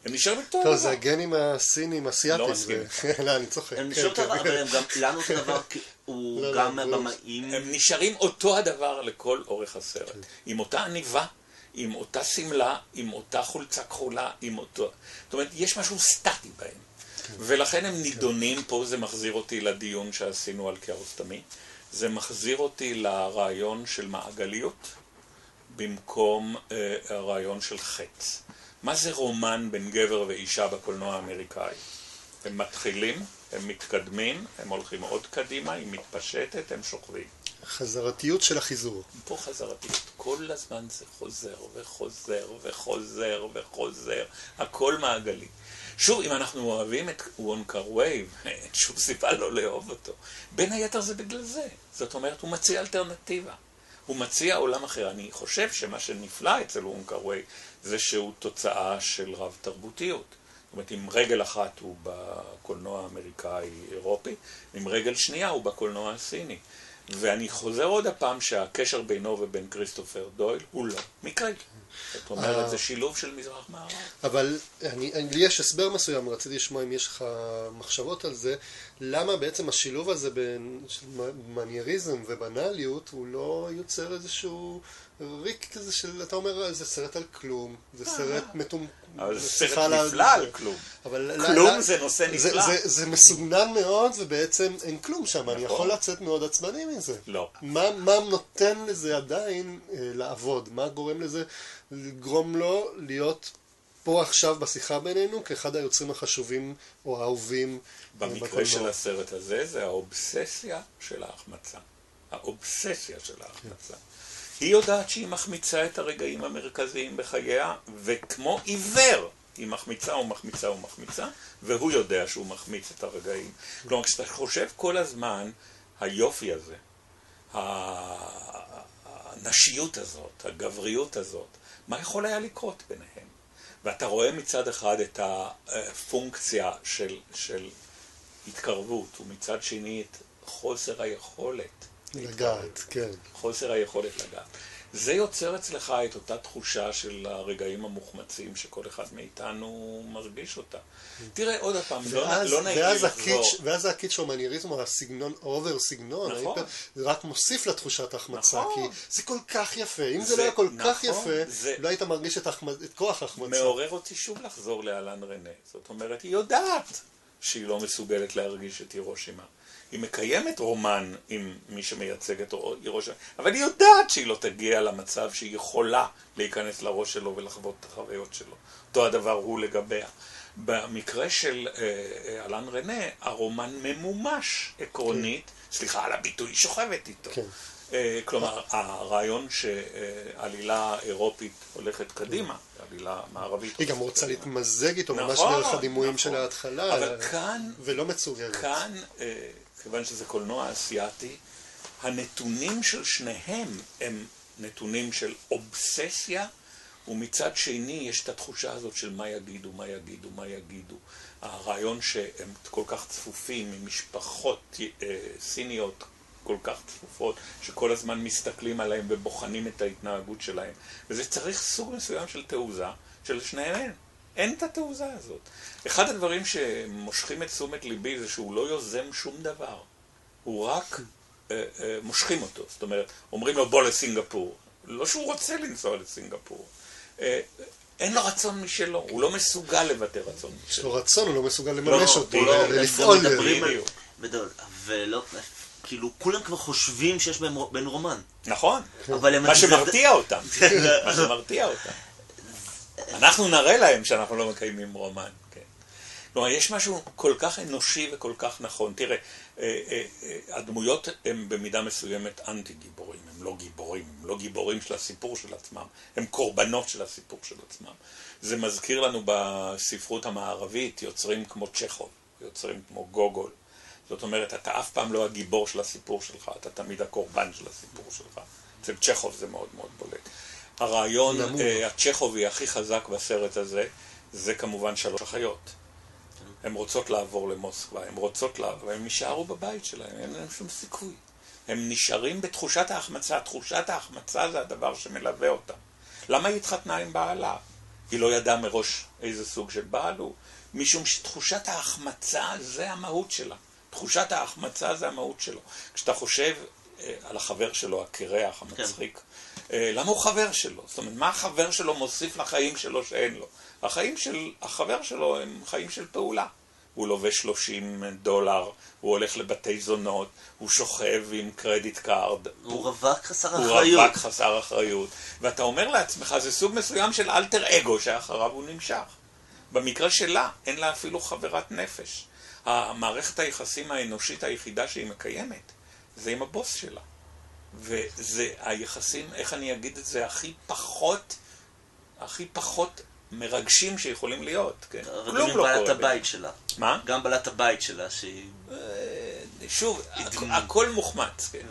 הם נשארו אותו דבר. זה הגנים הסינים, אסיאטים. לא מסכים. לא, אני צוחק. הם נשארו אותו דבר, אבל לנו אותו דבר, הוא גם במאים. הם נשארים אותו הדבר לכל אורך הסרט. עם אותה עניבה, עם אותה סמלה, עם אותה חולצה כחולה, עם אותו... זאת אומרת, יש משהו סטטי בהם. ולכן הם נידונים פה, זה מחזיר אותי לדיון שעשינו על קיארוסטמי. זה מחזיר אותי לרעיון של מעגליות, במקום הרעיון של חץ. מה זה רומן בין גבר ואישה בקולנוע האמריקאי? הם מתחילים, הם מתקדמים, הם הולכים עוד קדימה, היא מתפשטת, הם שוכבים. חזרתיות של החיזור. פה חזרתיות. כל הזמן זה חוזר וחוזר וחוזר וחוזר. הכל מעגלי. שוב, אם אנחנו אוהבים את וונג קאר-וואי, אין שום סיבה לא לאהוב אותו. בין היתר זה בגלל זה. זאת אומרת, הוא מציע אלטרנטיבה. הוא מציע עולם אחר. אני חושב שמה שנפלא אצל וונג קאר-וואי זה שהוא תוצאה של רב תרבותיות. זאת אומרת, עם רגל אחת הוא בקולנוע האמריקאי-אירופי, עם רגל שנייה הוא בקולנוע הסיני. ואני חוזר עוד הפעם שהקשר בינו ובין קריסטופר דויל הוא לא מקרי. זאת אומרת, זה שילוב של מזרח מערב. אבל לי יש הסבר מסוים, רציתי לשמוע אם יש לך מחשבות על זה, למה בעצם השילוב הזה בין מנייריזם ובנאליות הוא לא יוצר איזשהו ריק כזה של, אתה אומר, זה סרט על כלום, זה סרט מטומטם. אבל זה סרט נפלא על כלום. כלום זה נושא נפלא. זה מסוגנן מאוד ובעצם אין כלום שם, אני יכול לצאת מאוד עצמני מזה. לא. מה נותן לזה עדיין לעבוד? מה גורם לזה, לגרום לו להיות פה עכשיו בשיחה בינינו כאחד היוצרים החשובים או האהובים? במקרה של הסרט הזה זה האובססיה של ההחמצה. האובססיה של ההחמצה. היא יודעת שהיא מחמיצה את הרגעים המרכזיים בחייה, וכמו עיוור היא מחמיצה ומחמיצה ומחמיצה, והוא יודע שהוא מחמיץ את הרגעים. כלומר, כשאתה חושב כל הזמן, היופי הזה, הנשיות הזאת, הגבריות הזאת, מה יכול היה לקרות ביניהם? ואתה רואה מצד אחד את הפונקציה של התקרבות, ומצד שני את חוסר היכולת. לגעת, כן. חוסר היכולת לגעת. זה יוצר אצלך את אותה תחושה של הרגעים המוחמצים שכל אחד מאיתנו מרגיש אותה. תראה, עוד הפעם, לא נעים לבוא. ואז הקיץ' של המנייריזם, הסגנון, אובר סגנון, זה רק מוסיף לתחושת ההחמצה, כי זה כל כך יפה. אם זה לא היה כל כך יפה, לא היית מרגיש את כוח ההחמצה. מעורר אותי שוב לחזור לאלן רנה. זאת אומרת, היא יודעת שהיא לא מסוגלת להרגיש את הירושימה. היא מקיימת רומן עם מי שמייצגת ראש, אבל היא יודעת שהיא לא תגיע למצב שהיא יכולה להיכנס לראש שלו ולחוות את החוויות שלו. אותו הדבר הוא לגביה. במקרה של אלן רנה, הרומן ממומש עקרונית, סליחה על הביטוי, שוכבת איתו. כלומר, הרעיון שעלילה אירופית הולכת קדימה, עלילה מערבית. היא גם רוצה להתמזג איתו ממש דרך הדימויים של ההתחלה, ולא מצוירת. כאן, כיוון שזה קולנוע אסיאטי, הנתונים של שניהם הם נתונים של אובססיה, ומצד שני יש את התחושה הזאת של מה יגידו, מה יגידו, מה יגידו. הרעיון שהם כל כך צפופים, עם משפחות סיניות כל כך צפופות, שכל הזמן מסתכלים עליהם ובוחנים את ההתנהגות שלהם. וזה צריך סוג מסוים של תעוזה, של שניהם אין. אין את התעוזה הזאת. אחד הדברים שמושכים את תשומת ליבי זה שהוא לא יוזם שום דבר. הוא רק מושכים אותו. זאת אומרת, אומרים לו בוא לסינגפור. לא שהוא רוצה לנסוע לסינגפור. אין לו רצון משלו, הוא לא מסוגל לבטא רצון משלו. יש לו רצון, הוא לא מסוגל לממש אותו, לפעול לריב. ולא, כאילו, כולם כבר חושבים שיש בן רומן. נכון, מה שמרתיע אותם. מה שמרתיע אותם. אנחנו נראה להם שאנחנו לא מקיימים רומן. כלומר, יש משהו כל כך אנושי וכל כך נכון. תראה, הדמויות הם במידה מסוימת אנטי גיבורים, הם לא גיבורים, הם לא גיבורים של הסיפור של עצמם, הם קורבנות של הסיפור של עצמם. זה מזכיר לנו בספרות המערבית, יוצרים כמו צ'כוב, יוצרים כמו גוגול. זאת אומרת, אתה אף פעם לא הגיבור של הסיפור שלך, אתה תמיד הקורבן של הסיפור שלך. אצל צ'כוב זה מאוד מאוד בולט. הרעיון הצ'כובי הכי חזק בסרט הזה, זה כמובן שלוש אחיות. הן רוצות לעבור למוסקבה, הן רוצות לעבור, והן נשארו בבית שלהן, אין להם שום סיכוי. הם נשארים בתחושת ההחמצה, תחושת ההחמצה זה הדבר שמלווה אותם. למה היא התחתנה עם בעלה? היא לא ידעה מראש איזה סוג של בעל הוא, משום שתחושת ההחמצה זה המהות שלה. תחושת ההחמצה זה המהות שלו. כשאתה חושב על החבר שלו, הקרח, המצחיק, למה הוא חבר שלו? זאת אומרת, מה החבר שלו מוסיף לחיים שלו שאין לו? החיים של החבר שלו הם חיים של פעולה. הוא לובש $30, הוא הולך לבתי זונות, הוא שוכב עם קרדיט קארד. הוא רווק חסר אחריות. הוא רווק חסר אחריות. ואתה אומר לעצמך, זה סוג מסוים של אלטר אגו שאחריו הוא נמשך. במקרה שלה, אין לה אפילו חברת נפש. המערכת היחסים האנושית היחידה שהיא מקיימת, זה עם הבוס שלה. וזה היחסים, איך אני אגיד את זה, הכי פחות מרגשים שיכולים להיות, כן? כלום לא קורה. גם בעלת הבית שלה. מה? גם בעלת הבית שלה, שהיא... שוב, הכל מוחמץ, כן.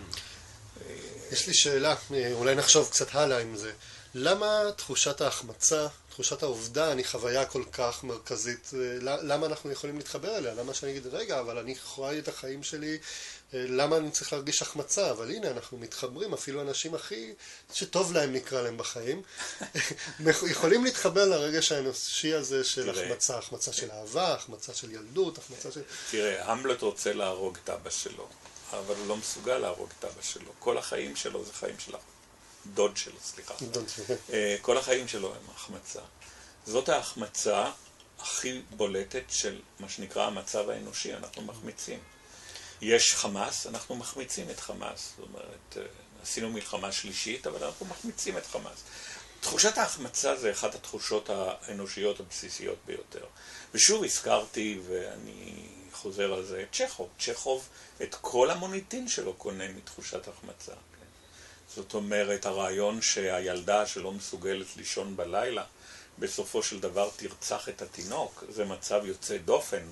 יש לי שאלה, אולי נחשוב קצת הלאה עם זה. למה תחושת ההחמצה, תחושת העובדה, היא חוויה כל כך מרכזית? למה אנחנו יכולים להתחבר אליה? למה שאני אגיד, רגע, אבל אני חי את החיים שלי, למה אני צריך להרגיש החמצה? אבל הנה, אנחנו מתחברים, אפילו אנשים הכי שטוב להם נקרא להם בחיים, יכולים להתחבר לרגש האנושי הזה של החמצה, החמצה של אהבה, החמצה של ילדות, החמצה של... תראה, המלט רוצה להרוג את אבא שלו, אבל הוא לא מסוגל להרוג את אבא שלו. כל החיים שלו זה חיים של דוד שלו, סליחה. כל החיים שלו הם החמצה. זאת ההחמצה הכי בולטת של מה שנקרא המצב האנושי, אנחנו מחמיצים. יש חמאס, אנחנו מחמיצים את חמאס. זאת אומרת, עשינו מלחמה שלישית, אבל אנחנו מחמיצים את חמאס. תחושת ההחמצה זה אחת התחושות האנושיות הבסיסיות ביותר. ושוב הזכרתי, ואני חוזר על זה, צ'כוב. צ'כוב את כל המוניטין שלו קונה מתחושת ההחמצה. זאת אומרת, הרעיון שהילדה שלא מסוגלת לישון בלילה, בסופו של דבר תרצח את התינוק, זה מצב יוצא דופן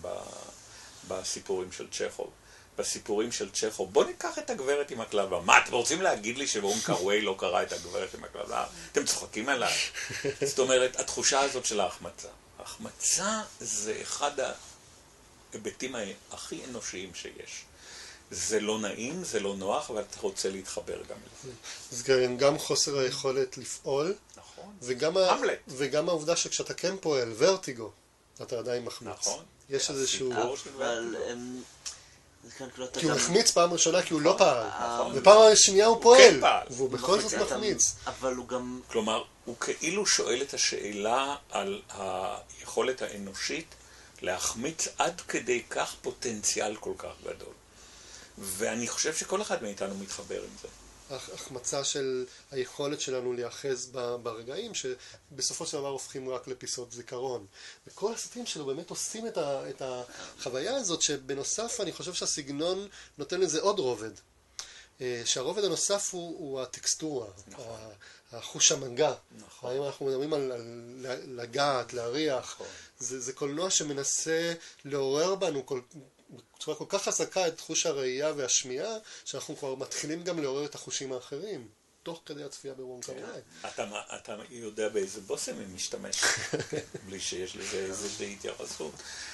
בסיפורים של צ'כוב. בסיפורים של צ'כוב, בוא ניקח את הגברת עם הכלבה. מה, אתם רוצים להגיד לי שוונג קאר-וואי לא קרא את הגברת עם הכלבה? אתם צוחקים עליי. זאת אומרת, התחושה הזאת של ההחמצה. ההחמצה זה אחד ההיבטים הכי אנושיים שיש. זה לא נעים, זה לא נוח, אבל אתה רוצה להתחבר גם לזה. אז גם חוסר היכולת לפעול. נכון. וגם העובדה שכשאתה כן פועל, ורטיגו, אתה עדיין מחמיץ. נכון. יש איזשהו... אבל... כי הוא מחמיץ פעם ראשונה כי הוא לא פעל, ופעם השנייה הוא פועל, והוא בכל זאת מחמיץ. אבל הוא גם... כלומר, הוא כאילו שואל את השאלה על היכולת האנושית להחמיץ עד כדי כך פוטנציאל כל כך גדול. ואני חושב שכל אחד מאיתנו מתחבר עם זה. החמצה של היכולת שלנו להיאחז ברגעים שבסופו של דבר הופכים רק לפיסות זיכרון. וכל הסרטים שלו באמת עושים את החוויה הזאת, שבנוסף אני חושב שהסגנון נותן לזה עוד רובד. שהרובד הנוסף הוא הטקסטורה, החוש המנגע. האם אנחנו מדברים על לגעת, להריח, זה קולנוע שמנסה לעורר בנו בצורה כל כך חזקה את חוש הראייה והשמיעה, שאנחנו כבר מתחילים גם לעורר את החושים האחרים, תוך כדי הצפייה בוונג קאר-וואי. אתה יודע באיזה בושם הם משתמש, בלי שיש לזה איזה התייחסות.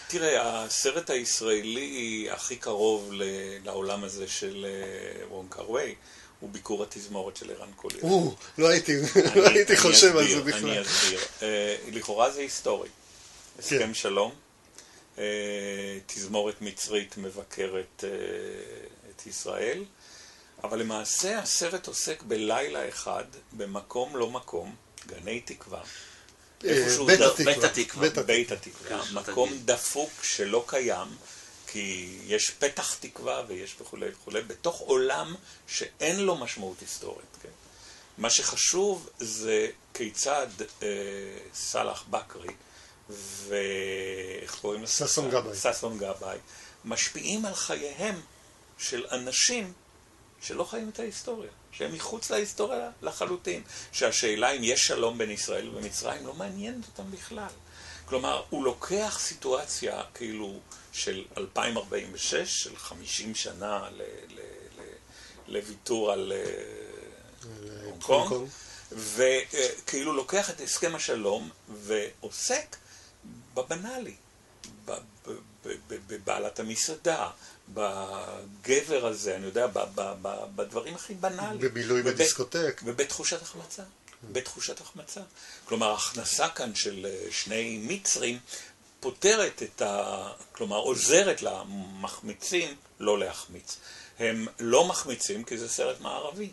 תראה, הסרט הישראלי הכי קרוב לעולם הזה של וונג קאר-וואי, הוא ביקור התזמורת של ערן קולי. לא הייתי חושב על זה בכלל. אני אסביר. לכאורה זה היסטורי. הסכם שלום. תזמורת מצרית מבקרת את ישראל, אבל למעשה הסרט עוסק בלילה אחד, במקום לא מקום, גני תקווה, בית התקווה, מקום דפוק שלא קיים, כי יש פתח תקווה ויש וכולי וכולי, בתוך עולם שאין לו משמעות היסטורית. מה שחשוב זה כיצד סלח בקרי ואיך קוראים ססון גבאי משפיעים על חייהם של אנשים שלא חיים את ההיסטוריה, שהם מחוץ להיסטוריה לחלוטין, שהשאלה אם יש שלום בין ישראל ומצרים לא מעניינת אותם בכלל. כלומר, הוא לוקח סיטואציה כאילו של 2046, של 50 שנה לוויתור על הונג קונג, וכאילו לוקח את הסכם השלום ועוסק בבנאלי, בבעלת המסעדה, בגבר הזה, אני יודע, בדברים הכי בנאליים. בבילוי בדיסקוטק. ובתחושת החמצה, בתחושת החמצה. כלומר, ההכנסה כאן של שני מצרים פותרת את ה... כלומר, עוזרת למחמיצים לא להחמיץ. הם לא מחמיצים כי זה סרט מערבי.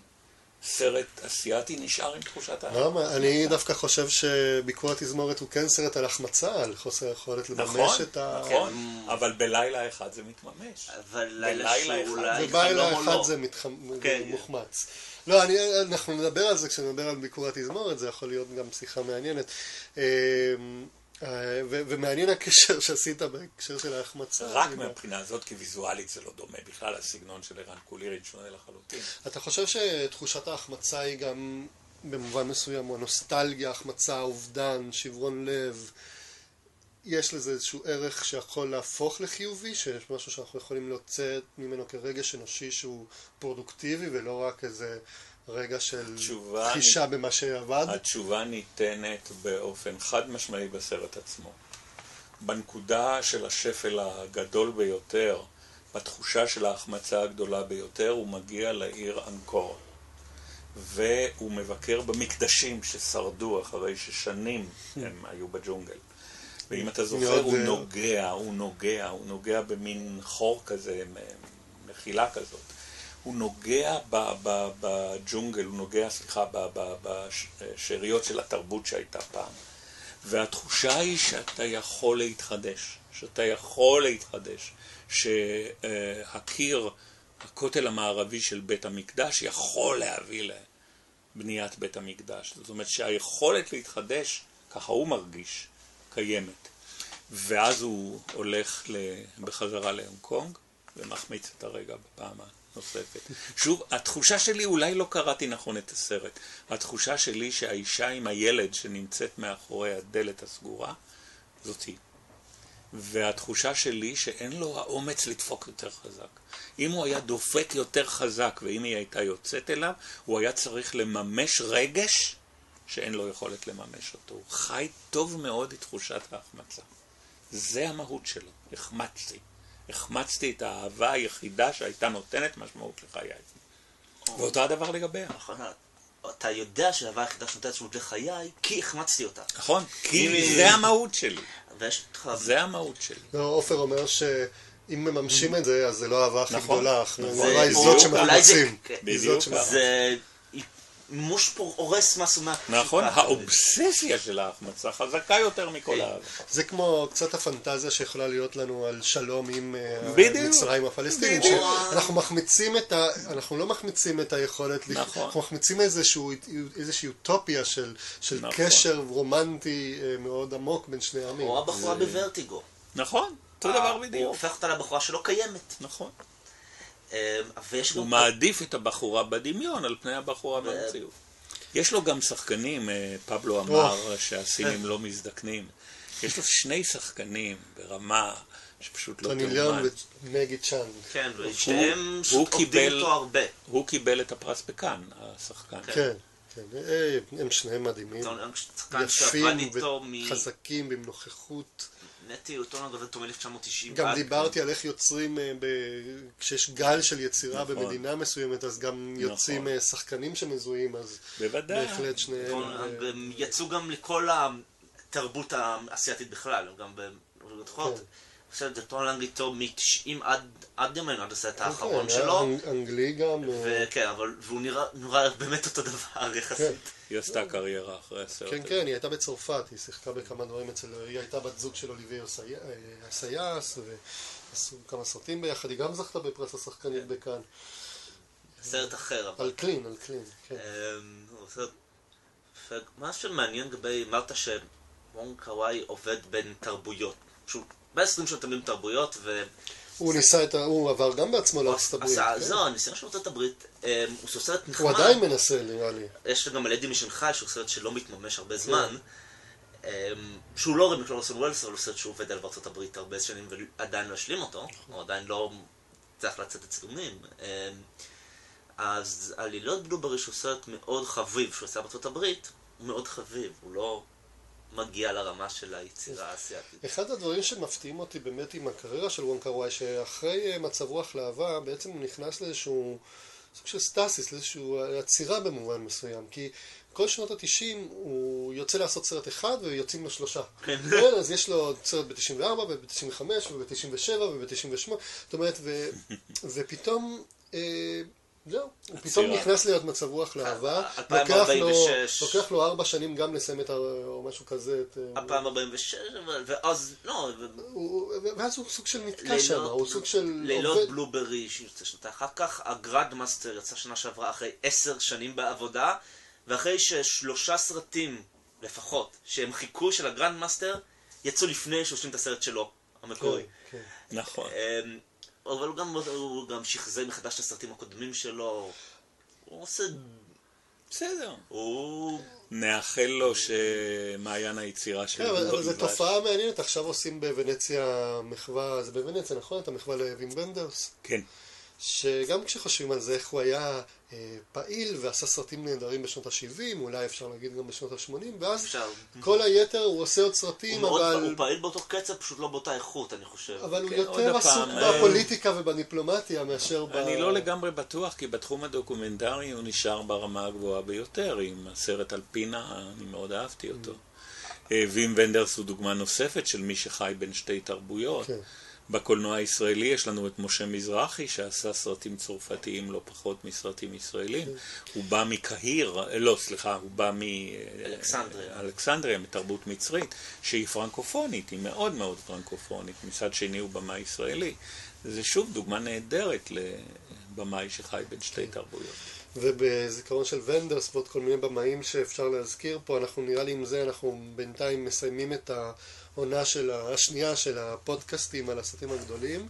סרט אסיאתי נשאר עם תחושת ה... למה? אני דווקא חושב שביקור התזמורת הוא כן סרט על החמצה, על חוסר היכולת לממש את ה... נכון, אבל בלילה אחד זה מתממש. בלילה אחד זה מוחמץ. לא, אנחנו נדבר על זה כשנדבר על ביקור התזמורת, זה יכול להיות גם שיחה מעניינת. ומעניין הקשר שעשית בהקשר של ההחמצה. רק מהבחינה הזאת, כי ויזואלית זה לא דומה בכלל, הסגנון של ערן קולירין שונה לחלוטין. אתה חושב שתחושת ההחמצה היא גם במובן מסוים, הנוסטלגיה, החמצה, אובדן, שברון לב, יש לזה איזשהו ערך שיכול להפוך לחיובי, שיש משהו שאנחנו יכולים לצאת ממנו כרגש אנושי שהוא פרודוקטיבי ולא רק איזה רגע של חישה במה שעבד? התשובה ניתנת באופן חד משמעי בסרט עצמו. בנקודה של השפל הגדול ביותר, בתחושה של ההחמצה הגדולה ביותר, הוא מגיע לעיר אנקור. והוא מבקר במקדשים ששרדו אחרי ששנים הם היו בג'ונגל. ואם אתה זוכר, הוא נוגע במין חור כזה, מחילה כזאת. הוא נוגע בג'ונגל, הוא נוגע, סליחה, בשאריות של התרבות שהייתה פעם. והתחושה היא שאתה יכול להתחדש, שהקיר, הכותל המערבי של בית המקדש יכול להביא לבניית בית המקדש. זאת אומרת שהיכולת להתחדש, ככה הוא מרגיש, קיימת. ואז הוא הולך בחזרה להונג קונג ומחמיץ את הרגע בפעם נוספת. שוב, התחושה שלי, אולי לא קראתי נכון את הסרט, התחושה שלי שהאישה עם הילד שנמצאת מאחורי הדלת הסגורה, זאת היא. והתחושה שלי שאין לו האומץ לדפוק יותר חזק. אם הוא היה דופק יותר חזק ואם היא הייתה יוצאת אליו, הוא היה צריך לממש רגש שאין לו יכולת לממש אותו. הוא חי טוב מאוד את תחושת ההחמצה. זה המהות שלו, החמצתי. החמצתי את האהבה היחידה שהייתה נותנת משמעות לחיי. ואותה הדבר לגביה. נכון. אתה יודע שהאהבה היחידה שנותנת משמעות לחיי, כי החמצתי אותה. נכון, כי זה המהות שלי. זה המהות שלי. עופר אומר שאם מממשים את זה, אז זה לא האהבה הכי גדולה. אולי זאת שמחמצים. בדיוק. מושפור הורס משהו מהקשיבה. נכון, האובססיה של ההחמצה חזקה יותר מכל הארץ. זה כמו קצת הפנטזיה שיכולה להיות לנו על שלום עם המצרים הפלסטינים. אנחנו מחמיצים את ה... אנחנו לא מחמיצים את היכולת... אנחנו מחמיצים איזושהי אוטופיה של קשר רומנטי מאוד עמוק בין שני העמים. או הבחורה בוורטיגו. נכון, אותו דבר בדיוק. הוא הופך אותה לבחורה שלא קיימת. נכון. הוא מעדיף את הבחורה בדמיון על פני הבחורה במציאות. יש לו גם שחקנים, פבלו אמר שהסינים לא מזדקנים. יש לו שני שחקנים ברמה שפשוט לא תאומן. טוני ליאונג ומגי צ'אנג. כן, ושתיהם עובדים אותו הרבה. הוא קיבל את הפרס בקאן, השחקן. כן, הם שניהם מדהימים. יפים וחזקים במנוכחות. נטי אותו נוגע אותו מ-1990. גם דיברתי על איך יוצרים, כשיש גל של יצירה במדינה מסוימת, אז גם יוצאים שחקנים שמזוהים, אז בהחלט שניהם... הם יצאו גם לכל התרבות האסייתית בכלל, גם בדוחות. עכשיו, דטון לנג איתו מ-90 עד ימינו, עד הסרט האחרון שלו. אנגלי גם. כן, אבל הוא נראה באמת אותו דבר יחסית. היא עשתה קריירה אחרי הסרט. כן, כן, היא הייתה בצרפת, היא שיחקה בכמה דברים אצל... היא הייתה בת זוג של אוליבי הסייס, ועשו כמה סרטים ביחד, היא גם זכתה בפרס השחקנית בכאן. סרט אחר. על קלין, על קלין, כן. מה שמעניין לגבי, אמרת שוונג קאר-וואי עובד בין תרבויות. ב-20 שנים תרבויות ו... הוא ניסה את ה... הוא עבר גם בעצמו לארצות הברית. זהו, הניסיון של ארצות הברית, הוא סרט נחמד. הוא עדיין מנסה, נראה לי. יש גם על אדי משנחל, שהוא סרט שלא מתממש הרבה זמן, שהוא לא רמק אורסון וולס, אבל הוא סרט שהוא עובד על בארצות הברית הרבה שנים ועדיין לא השלים אותו, או עדיין לא צריך לצאת לצילומים. אז עלילות בלוברי שהוא סרט מאוד חביב, שהוא עשה בארצות הברית, הוא מאוד חביב, הוא לא... מגיע לרמה של היצירה האסייתית. אחד הדברים שמפתיעים אותי באמת עם הקריירה של וונג קאר-וואי, שאחרי מצב רוח לאהבה, בעצם הוא נכנס לאיזשהו סוג של סטאסיס, לאיזשהו עצירה במובן מסוים, כי כל שנות ה-90 הוא יוצא לעשות סרט אחד ויוצאים לו שלושה. כן, אז יש לו סרט ב-94 וב-95 וב-97 וב-98, זאת אומרת, ופתאום... זהו, הוא פתאום נכנס להיות מצב רוח לאהבה, לוקח לו 4 שנים גם לסיים את או משהו כזה. 2046, ואז לא. ואז הוא סוג של נתקע שם, הוא סוג של... לילות בלוברי שיוצא שנתה אחר כך, הגרד מאסטר יצא שנה שעברה אחרי 10 שנים בעבודה, ואחרי ש3 סרטים לפחות שהם חיכו של הגרד מאסטר, יצאו לפני שהושלים את הסרט שלו, המקורי. נכון. אבל הוא גם שחזר מחדש את הסרטים הקודמים שלו. הוא עושה... בסדר. נאחל לו שמעיין היצירה שלו. אבל זו תופעה מעניינת. עכשיו עושים בוונציה מחווה, זה בוונציה, נכון? את המחווה לוים ונדרס? כן. שגם כשחושבים על זה, איך הוא היה פעיל ועשה סרטים נהדרים בשנות ה-70, אולי אפשר להגיד גם בשנות ה-80, ואז כל היתר הוא עושה עוד סרטים, אבל... הוא פעיל באותו קצב, פשוט לא באותה איכות, אני חושב. אבל הוא יותר עסוק בפוליטיקה ובדיפלומטיה מאשר ב... אני לא לגמרי בטוח, כי בתחום הדוקומנטרי הוא נשאר ברמה הגבוהה ביותר, עם הסרט על פינה, אני מאוד אהבתי אותו. וים ונדרס הוא דוגמה נוספת של מי שחי בין שתי תרבויות. בקולנוע הישראלי יש לנו את משה מזרחי, שעשה סרטים צרפתיים לא פחות מסרטים ישראלים. הוא בא מקהיר, לא, סליחה, הוא בא מאלכסנדריה, מתרבות מצרית, שהיא פרנקופונית, היא מאוד מאוד פרנקופונית. מצד שני הוא במה ישראלי. זה שוב דוגמה נהדרת לבמאי שחי בין שתי תרבויות. ובזיכרון של ונדרס ועוד כל מיני במאים שאפשר להזכיר פה, אנחנו נראה לי עם זה, אנחנו בינתיים מסיימים את העונה השנייה של הפודקאסטים על הסרטים הגדולים,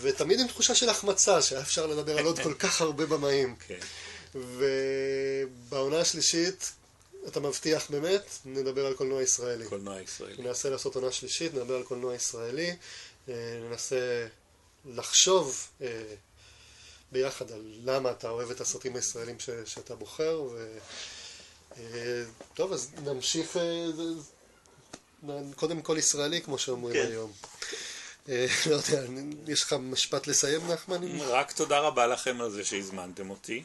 ותמיד עם תחושה של החמצה, שאפשר לדבר על עוד כל כך הרבה במאים. ובעונה השלישית, אתה מבטיח באמת, נדבר על קולנוע ישראלי. קולנוע ישראלי. ננסה לעשות עונה שלישית, נדבר על קולנוע ישראלי, ננסה לחשוב... ביחד על למה אתה אוהב את הסרטים הישראלים שאתה בוחר, טוב, אז נמשיך, קודם כל ישראלי, כמו שאומרים היום. לא יודע, יש לך משפט לסיים, נחמן? רק תודה רבה לכם על זה שהזמנתם אותי,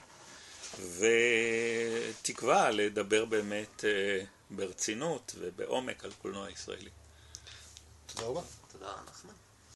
ותקווה לדבר באמת ברצינות ובעומק על קולנוע ישראלי. תודה רבה. תודה, נחמן.